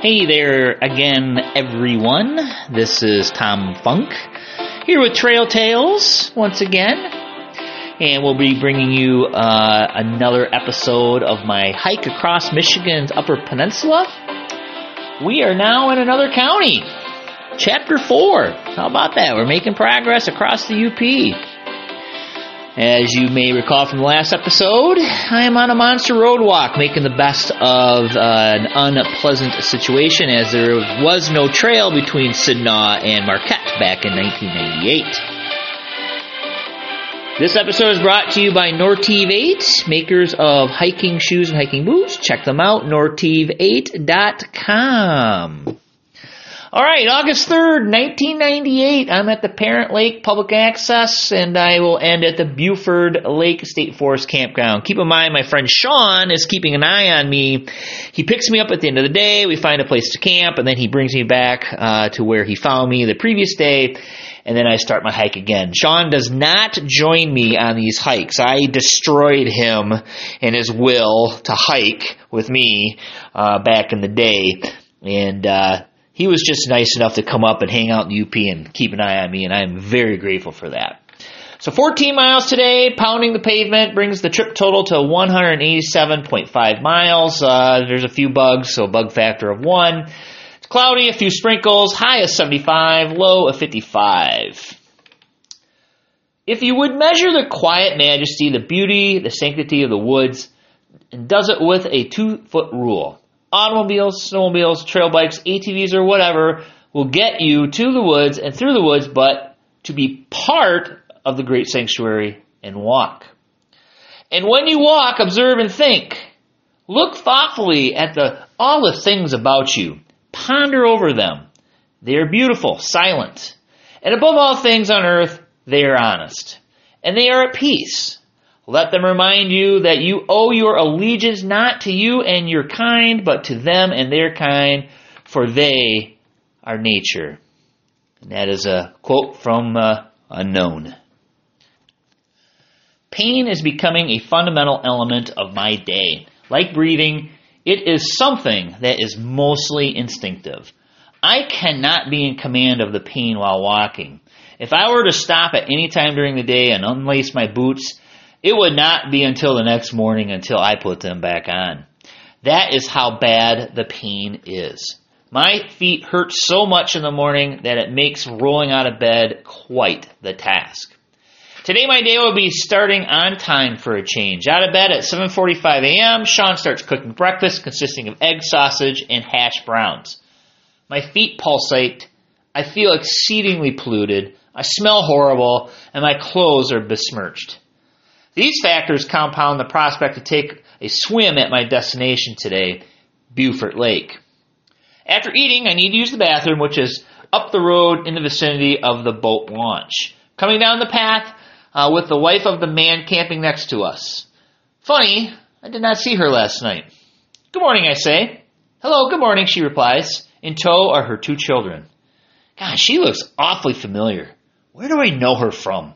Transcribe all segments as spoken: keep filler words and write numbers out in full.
Hey there again, everyone. This is Tom Funk here with Trail Tales once again. And we'll be bringing you uh, another episode of my hike across Michigan's Upper Peninsula. We are now in another county. Chapter four. How about that? We're making progress across the U P. As you may recall from the last episode, I am on a monster road walk, making the best of uh, an unpleasant situation as there was no trail between Sydenham and Marquette back in nineteen ninety-eight. This episode is brought to you by Nortiv eight, makers of hiking shoes and hiking boots. Check them out, Nortiv eight dot com. All right, August third, nineteen ninety-eight, I'm at the Parent Lake Public Access, and I will end at the Beaufort Lake State Forest Campground. Keep in mind, my friend Sean is keeping an eye on me. He picks me up at the end of the day, we find a place to camp, and then he brings me back uh, to where he found me the previous day. And then I start my hike again. Sean does not join me on these hikes. I destroyed him and his will to hike with me uh, back in the day. And uh, he was just nice enough to come up and hang out in the U P and keep an eye on me. And I'm very grateful for that. So fourteen miles today, pounding the pavement, brings the trip total to one hundred eighty-seven point five miles. Uh, there's a few bugs, so a bug factor of one. Cloudy, a few sprinkles, high of seventy-five, low of fifty-five. If you would measure the quiet majesty, the beauty, the sanctity of the woods, and does it with a two-foot rule. Automobiles, snowmobiles, trail bikes, A T Vs, or whatever will get you to the woods and through the woods, but to be part of the great sanctuary and walk. And when you walk, observe and think. Look thoughtfully at the all the things about you. Ponder over them. They are beautiful, silent, and above all things on earth, they are honest, and they are at peace. Let them remind you that you owe your allegiance not to you and your kind, but to them and their kind, for they are nature. And that is a quote from uh, Unknown. Pain is becoming a fundamental element of my day. Like breathing, it is something that is mostly instinctive. I cannot be in command of the pain while walking. If I were to stop at any time during the day and unlace my boots, it would not be until the next morning until I put them back on. That is how bad the pain is. My feet hurt so much in the morning that it makes rolling out of bed quite the task. Today my day will be starting on time for a change. Out of bed at seven forty-five a.m., Sean starts cooking breakfast consisting of egg, sausage, and hash browns. My feet pulsate. I feel exceedingly polluted. I smell horrible, and my clothes are besmirched. These factors compound the prospect to take a swim at my destination today, Beaufort Lake. After eating, I need to use the bathroom, which is up the road in the vicinity of the boat launch. Coming down the path, Uh, with the wife of the man camping next to us. Funny, I did not see her last night. Good morning, I say. Hello, good morning, she replies. In tow are her two children. Gosh, she looks awfully familiar. Where do I know her from?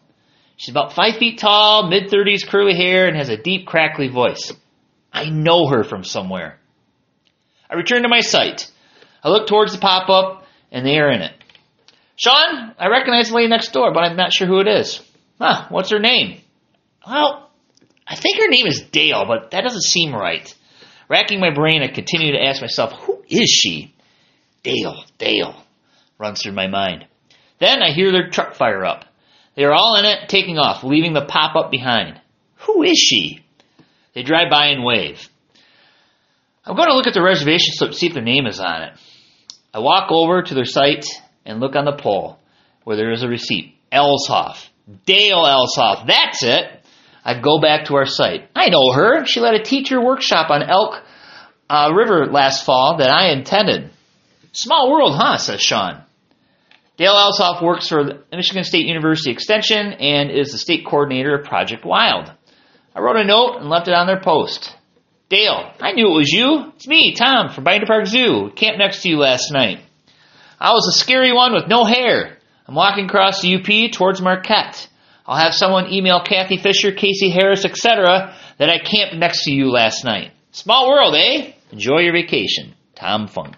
She's about five feet tall, mid-thirties, curly hair, and has a deep, crackly voice. I know her from somewhere. I return to my site. I look towards the pop-up, and they are in it. Sean, I recognize the lady next door, but I'm not sure who it is. Huh, what's her name? Well, I think her name is Dale, but that doesn't seem right. Racking my brain, I continue to ask myself, who is she? Dale, Dale, runs through my mind. Then I hear their truck fire up. They are all in it, taking off, leaving the pop-up behind. Who is she? They drive by and wave. I'm going to look at the reservation slip to see if their name is on it. I walk over to their site and look on the pole, where there is a receipt. Elshoff. Dale Elshoff, that's it. I go back to our site. I know her. She led a teacher workshop on Elk uh, River last fall that I attended. Small world, huh, says Sean. Dale Elshoff works for the Michigan State University Extension and is the state coordinator of Project Wild. I wrote a note and left it on their post. Dale, I knew it was you. It's me, Tom, from Binder Park Zoo. Camped next to you last night. I was a scary one with no hair. I'm walking across the U P towards Marquette. I'll have someone email Kathy Fisher, Casey Harris, et cetera that I camped next to you last night. Small world, eh? Enjoy your vacation. Tom Funk.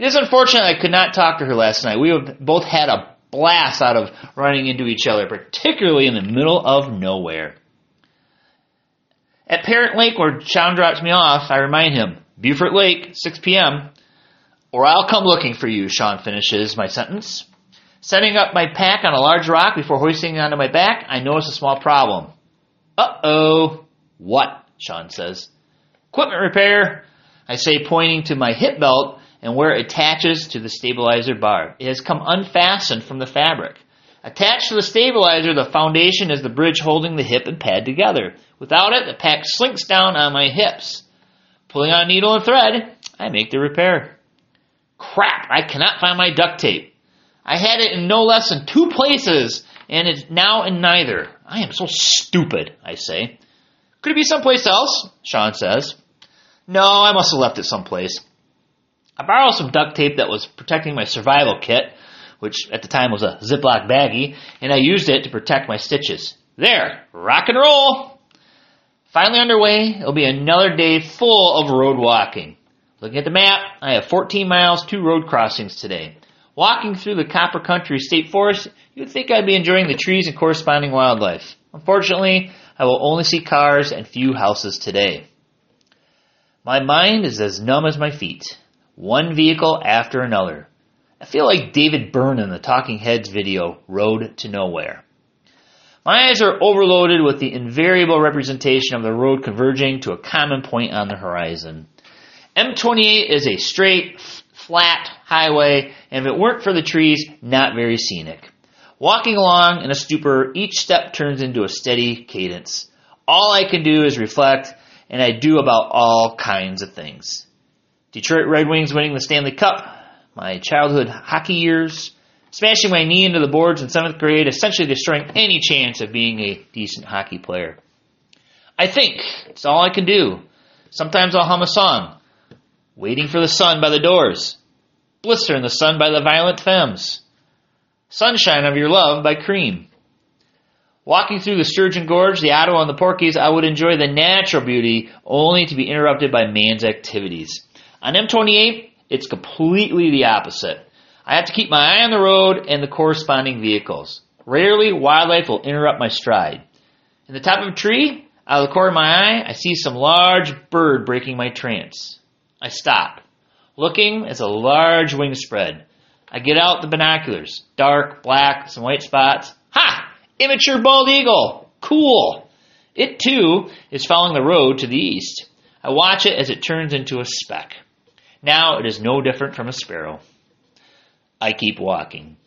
It is unfortunate I could not talk to her last night. We have both had a blast out of running into each other, particularly in the middle of nowhere. At Parent Lake, where Sean drops me off, I remind him, Beaufort Lake, six p.m., or I'll come looking for you, Sean finishes my sentence. Setting up my pack on a large rock before hoisting it onto my back, I notice a small problem. Uh-oh. What? Sean says. Equipment repair, I say, pointing to my hip belt and where it attaches to the stabilizer bar. It has come unfastened from the fabric. Attached to the stabilizer, the foundation is the bridge holding the hip and pad together. Without it, the pack slinks down on my hips. Pulling on needle and thread, I make the repair. Crap, I cannot find my duct tape. I had it in no less than two places, and it's now in neither. I am so stupid, I say. Could it be someplace else? Sean says. No, I must have left it someplace. I borrowed some duct tape that was protecting my survival kit, which at the time was a Ziploc baggie, and I used it to protect my stitches. There, rock and roll! Finally underway, it'll be another day full of road walking. Looking at the map, I have fourteen miles, two road crossings today. Walking through the Copper Country State Forest, you'd think I'd be enjoying the trees and corresponding wildlife. Unfortunately, I will only see cars and few houses today. My mind is as numb as my feet. One vehicle after another. I feel like David Byrne in the Talking Heads video, Road to Nowhere. My eyes are overloaded with the invariable representation of the road converging to a common point on the horizon. M twenty-eight is a straight, f- flat highway, and if it weren't for the trees, not very scenic. Walking along in a stupor, each step turns into a steady cadence. All I can do is reflect, and I do about all kinds of things. Detroit Red Wings winning the Stanley Cup, my childhood hockey years, smashing my knee into the boards in seventh grade, essentially destroying any chance of being a decent hockey player. I think. It's all I can do. Sometimes I'll hum a song. Waiting for the Sun by the Doors. Blister in the Sun by the Violent Femmes. Sunshine of Your Love by Cream. Walking through the Sturgeon Gorge, the Ottawa, and the Porkies, I would enjoy the natural beauty only to be interrupted by man's activities. On M twenty-eight, it's completely the opposite. I have to keep my eye on the road and the corresponding vehicles. Rarely, wildlife will interrupt my stride. In the top of a tree, out of the corner of my eye, I see some large bird breaking my trance. I stop. Looking, it's a large wing spread. I get out the binoculars. Dark, black, some white spots. Ha! Immature bald eagle! Cool! It, too, is following the road to the east. I watch it as it turns into a speck. Now it is no different from a sparrow. I keep walking.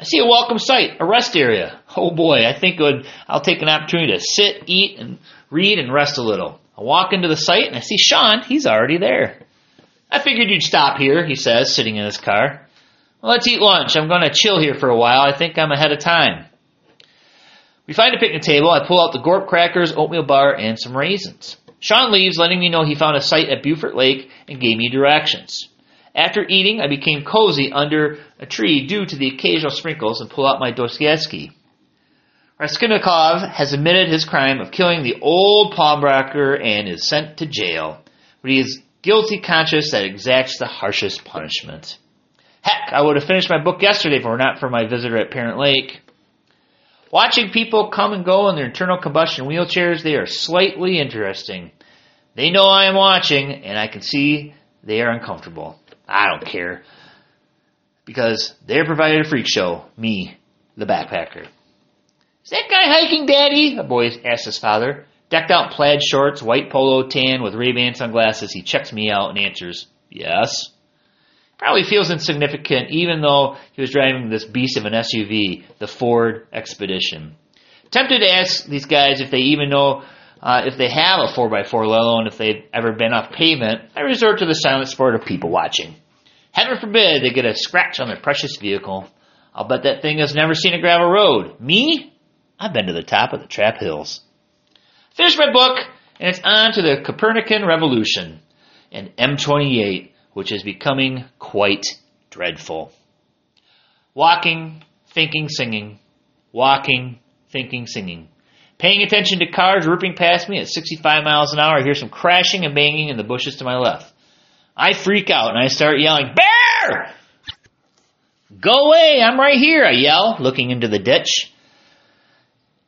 I see a welcome sight, a rest area. Oh boy, I think it would, I'll take an opportunity to sit, eat, and read and rest a little. I walk into the site and I see Sean. He's already there. I figured you'd stop here, he says, sitting in his car. Well, let's eat lunch. I'm going to chill here for a while. I think I'm ahead of time. We find a picnic table. I pull out the Gorp crackers, oatmeal bar, and some raisins. Sean leaves, letting me know he found a site at Beaufort Lake and gave me directions. After eating, I became cozy under a tree due to the occasional sprinkles and pull out my Dostoyevsky. Raskinikov has admitted his crime of killing the old pawnbroker and is sent to jail, but he is guilty conscious that exacts the harshest punishment. Heck, I would have finished my book yesterday if it were not for my visitor at Parent Lake. Watching people come and go in their internal combustion wheelchairs, they are slightly interesting. They know I am watching, and I can see they are uncomfortable. I don't care, because they're provided a freak show, me, the backpacker. Is that guy hiking, Daddy? A boy asks his father. Decked out in plaid shorts, white polo, tan, with Ray-Ban sunglasses, he checks me out and answers, yes. Probably feels insignificant, even though he was driving this beast of an S U V, the Ford Expedition. Tempted to ask these guys if they even know uh, if they have a four by four, let alone if they've ever been off pavement. I resort to the silent sport of people watching. Heaven forbid they get a scratch on their precious vehicle. I'll bet that thing has never seen a gravel road. Me? I've been to the top of the Trap Hills. Finish my book, and it's on to the Copernican Revolution and M twenty-eight. Which is becoming quite dreadful. Walking, thinking, singing. Walking, thinking, singing. Paying attention to cars ripping past me at sixty-five miles an hour, I hear some crashing and banging in the bushes to my left. I freak out and I start yelling, "Bear! Go away, I'm right here," I yell, looking into the ditch.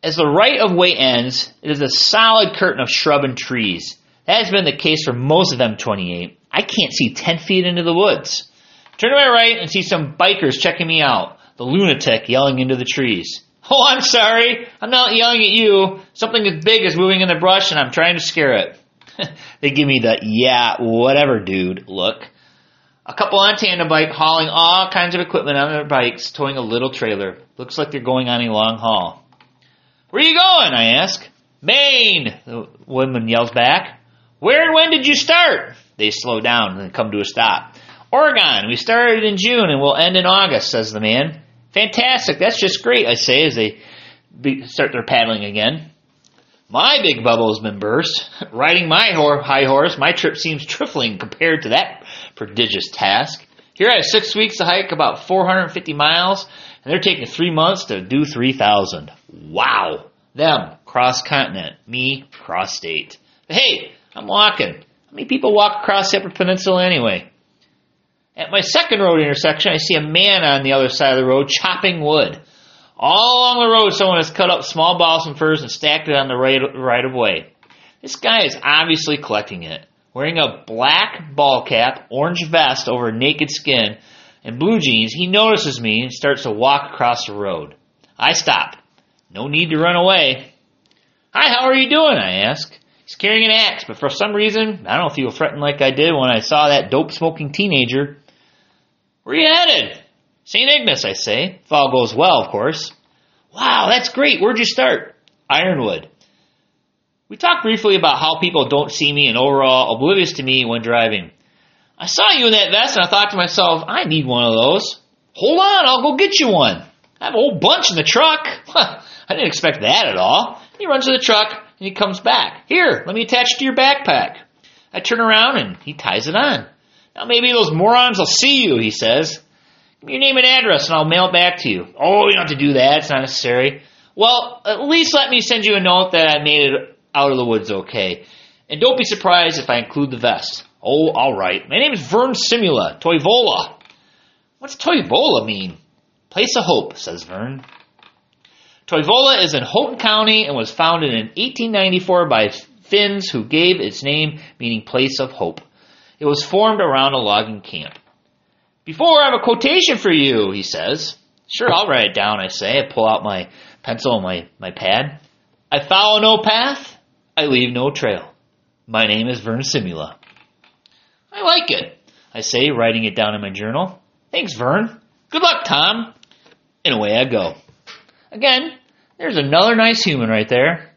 As the right-of-way ends, it is a solid curtain of shrub and trees. That has been the case for most of M twenty-eight. I can't see ten feet into the woods. Turn to my right and see some bikers checking me out, the lunatic yelling into the trees. "Oh, I'm sorry, I'm not yelling at you. Something as big is moving in the brush and I'm trying to scare it." They give me the, "yeah, whatever, dude," look. A couple on a tandem bike hauling all kinds of equipment on their bikes, towing a little trailer. Looks like they're going on a long haul. "Where are you going?" I ask. "Maine," the woman yells back. "Where and when did you start?" They slow down and then come to a stop. "Oregon. We started in June and we'll end in August," says the man. "Fantastic. That's just great," I say as they start their paddling again. My big bubble has been burst. Riding my high horse, my trip seems trifling compared to that prodigious task. Here I have six weeks to hike about four hundred fifty miles, and they're taking three months to do three thousand. Wow. Them, cross-continent. Me, cross-state. But hey, I'm walking. How many people walk across the Upper Peninsula anyway? At my second road intersection, I see a man on the other side of the road chopping wood. All along the road, someone has cut up small balsam firs and stacked it on the right, right of way. This guy is obviously collecting it, wearing a black ball cap, orange vest over naked skin, and blue jeans. He notices me and starts to walk across the road. I stop. No need to run away. "Hi, how are you doing?" I ask. He's carrying an axe, but for some reason, I don't know if he was threatened like I did when I saw that dope-smoking teenager. "Where are you headed?" "Saint Ignace," I say, if all goes well, of course. "Wow, that's great. Where'd you start?" "Ironwood." We talked briefly about how people don't see me and overall oblivious to me when driving. "I saw you in that vest and I thought to myself, I need one of those. Hold on, I'll go get you one. I have a whole bunch in the truck." Huh, I didn't expect that at all. He runs to the truck and he comes back. "Here, let me attach it to your backpack." I turn around and he ties it on. "Now maybe those morons will see you," he says. "Give me your name and address, and I'll mail it back to you." "Oh, you don't have to do that. It's not necessary." "Well, at least let me send you a note that I made it out of the woods okay. And don't be surprised if I include the vest." "Oh, all right. My name is Vern Simula, Toivola." "What's Toivola mean?" "Place of Hope," says Vern. Toivola is in Houghton County and was founded in eighteen ninety-four by Finns who gave its name, meaning place of hope. It was formed around a logging camp. "Before, I have a quotation for you," he says. "Sure, I'll write it down," I say. I pull out my pencil and my, my pad. "I follow no path. I leave no trail. My name is Vern Simula." "I like it," I say, writing it down in my journal. "Thanks, Vern. Good luck, Tom." And away I go. Again, there's another nice human right there.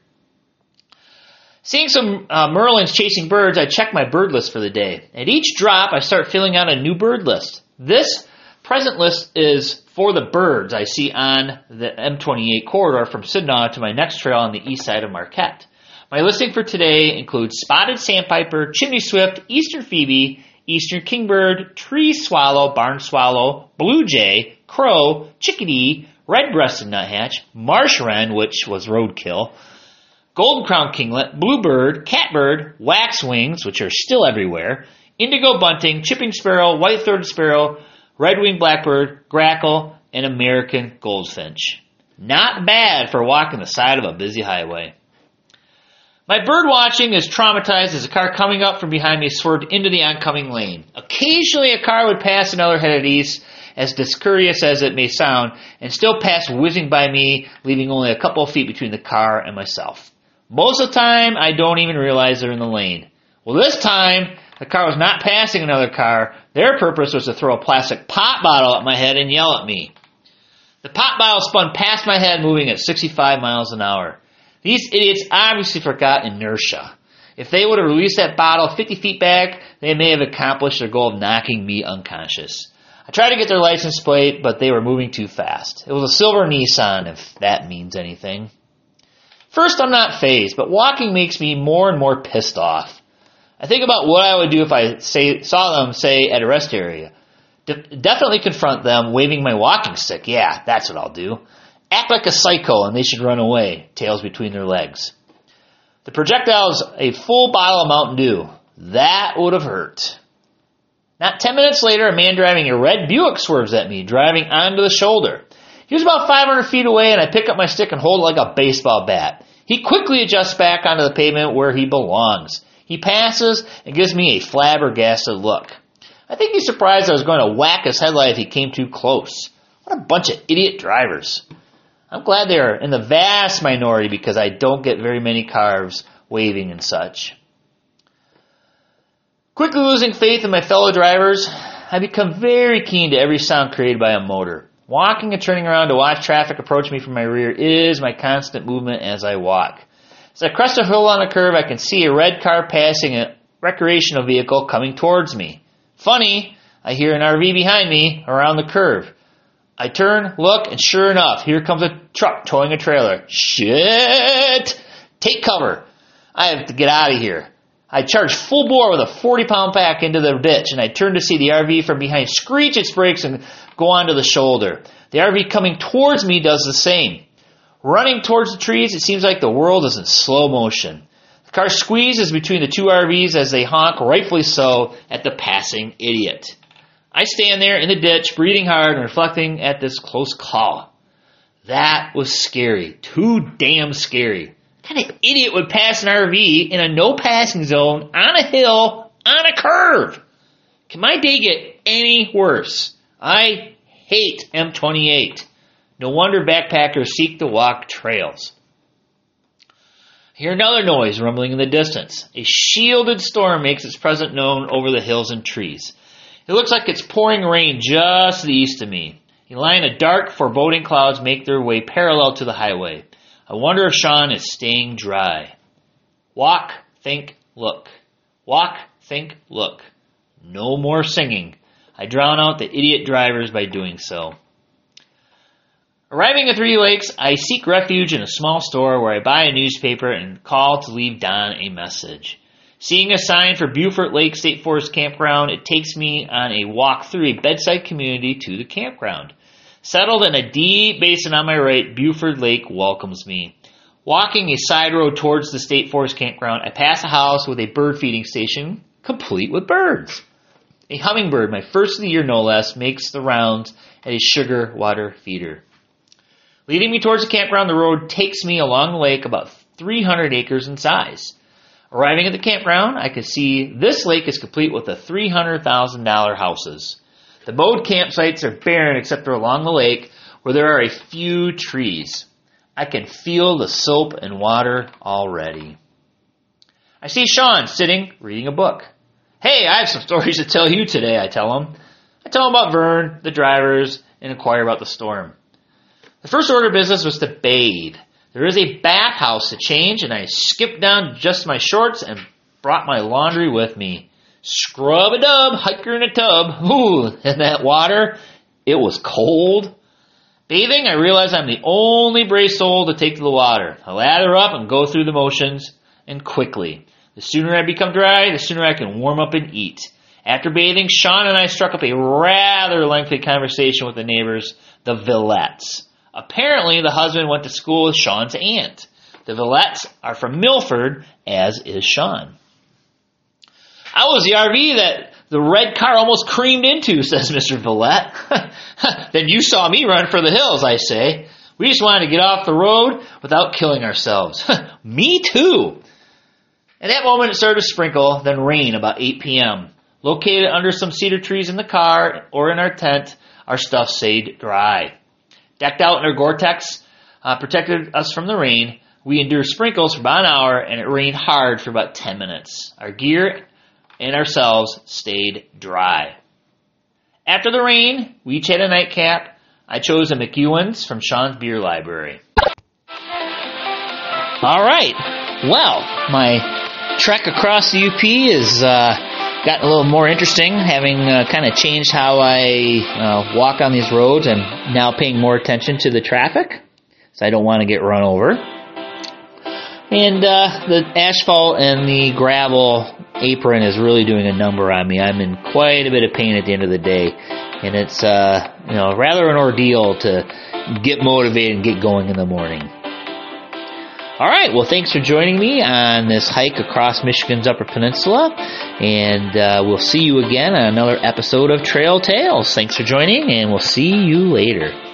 Seeing some uh, Merlins chasing birds, I check my bird list for the day. At each drop, I start filling out a new bird list. This present list is for the birds I see on the M twenty-eight corridor from Sydenham to my next trail on the east side of Marquette. My listing for today includes spotted sandpiper, chimney swift, eastern phoebe, eastern kingbird, tree swallow, barn swallow, blue jay, crow, chickadee, red-breasted nuthatch, marsh wren, which was roadkill, golden-crowned kinglet, bluebird, catbird, waxwings, which are still everywhere, indigo bunting, chipping sparrow, white-throated sparrow, red-winged blackbird, grackle, and American goldfinch. Not bad for walking the side of a busy highway. My bird watching is traumatized as a car coming up from behind me swerved into the oncoming lane. Occasionally a car would pass another headed east, as discourteous as it may sound, and still pass whizzing by me, leaving only a couple of feet between the car and myself. Most of the time, I don't even realize they're in the lane. Well, this time, the car was not passing another car. Their purpose was to throw a plastic pop bottle at my head and yell at me. The pop bottle spun past my head, moving at sixty-five miles an hour. These idiots obviously forgot inertia. If they would have released that bottle fifty feet back, they may have accomplished their goal of knocking me unconscious. I tried to get their license plate, but they were moving too fast. It was a silver Nissan, if that means anything. First, I'm not fazed, but walking makes me more and more pissed off. I think about what I would do if I say, saw them, say, at a rest area. De- definitely confront them, waving my walking stick. Yeah, that's what I'll do. Act like a psycho, and they should run away, tails between their legs. The projectile is a full bottle of Mountain Dew. That would have hurt. Not ten minutes later, a man driving a red Buick swerves at me, driving onto the shoulder. He was about five hundred feet away, and I pick up my stick and hold it like a baseball bat. He quickly adjusts back onto the pavement where he belongs. He passes and gives me a flabbergasted look. I think he's surprised I was going to whack his headlight if he came too close. What a bunch of idiot drivers. I'm glad they are in the vast minority because I don't get very many cars waving and such. Quickly losing faith in my fellow drivers, I become very keen to every sound created by a motor. Walking and turning around to watch traffic approach me from my rear is my constant movement as I walk. As I crest a hill on a curve, I can see a red car passing a recreational vehicle coming towards me. Funny, I hear an R V behind me around the curve. I turn, look, and sure enough, here comes a truck towing a trailer. Shit! Take cover. I have to get out of here. I charge full bore with a forty-pound pack into the ditch, and I turn to see the R V from behind screech its brakes and go onto the shoulder. The R V coming towards me does the same. Running towards the trees, it seems like the world is in slow motion. The car squeezes between the two R Vs as they honk, rightfully so, at the passing idiot. I stand there in the ditch, breathing hard and reflecting at this close call. That was scary. Too damn scary. What kind of idiot would pass an R V in a no-passing zone, on a hill, on a curve? Can my day get any worse? I hate M twenty-eight. No wonder backpackers seek to walk trails. I hear another noise rumbling in the distance. A shielded storm makes its presence known over the hills and trees. It looks like it's pouring rain just to the east of me. A line of dark, foreboding clouds make their way parallel to the highway. I wonder if Sean is staying dry. Walk, think, look. Walk, think, look. No more singing. I drown out the idiot drivers by doing so. Arriving at Three Lakes, I seek refuge in a small store where I buy a newspaper and call to leave Don a message. Seeing a sign for Beaufort Lake State Forest Campground, it takes me on a walk through a bedside community to the campground. Settled in a deep basin on my right, Beaufort Lake welcomes me. Walking a side road towards the State Forest Campground, I pass a house with a bird feeding station, complete with birds. A hummingbird, my first of the year no less, makes the rounds at a sugar water feeder. Leading me towards the campground, the road takes me along the lake about three hundred acres in size. Arriving at the campground, I can see this lake is complete with the three hundred thousand dollars houses. The mowed campsites are barren except for along the lake where there are a few trees. I can feel the soap and water already. I see Sean sitting, reading a book. Hey, I have some stories to tell you today, I tell him. I tell him about Vern, the drivers, and inquire about the storm. The first order of business was to bathe. There is a bathhouse to change, and I skipped down just my shorts and brought my laundry with me. Scrub-a-dub, hiker in a tub. Ooh, and that water, it was cold. Bathing, I realize I'm the only brave soul to take to the water. I lather up and go through the motions, and quickly. The sooner I become dry, the sooner I can warm up and eat. After bathing, Sean and I struck up a rather lengthy conversation with the neighbors, the Villettes. Apparently, the husband went to school with Sean's aunt. The Villettes are from Milford, as is Sean. I was the R V that the red car almost creamed into, says Mister Villette. Then you saw me run for the hills, I say. We just wanted to get off the road without killing ourselves. Me too. At that moment, it started to sprinkle, then rain about eight p.m. Located under some cedar trees in the car or in our tent, our stuff stayed dry. Decked out in our Gore-Tex, uh, protected us from the rain. We endured sprinkles for about an hour, and it rained hard for about ten minutes. Our gear and ourselves stayed dry. After the rain, we each had a nightcap. I chose a McEwen's from Sean's beer library. All right. Well, my trek across the U P has uh, gotten a little more interesting, having uh, kind of changed how I uh, walk on these roads. I'm now paying more attention to the traffic, so I don't want to get run over. And uh, the asphalt and the gravel apron is really doing a number on me. I'm in quite a bit of pain at the end of the day, and it's uh, you know rather an ordeal to get motivated and get going in the morning. All right. Well, thanks for joining me on this hike across Michigan's Upper Peninsula. And uh, we'll see you again on another episode of Trail Tales. Thanks for joining, and we'll see you later.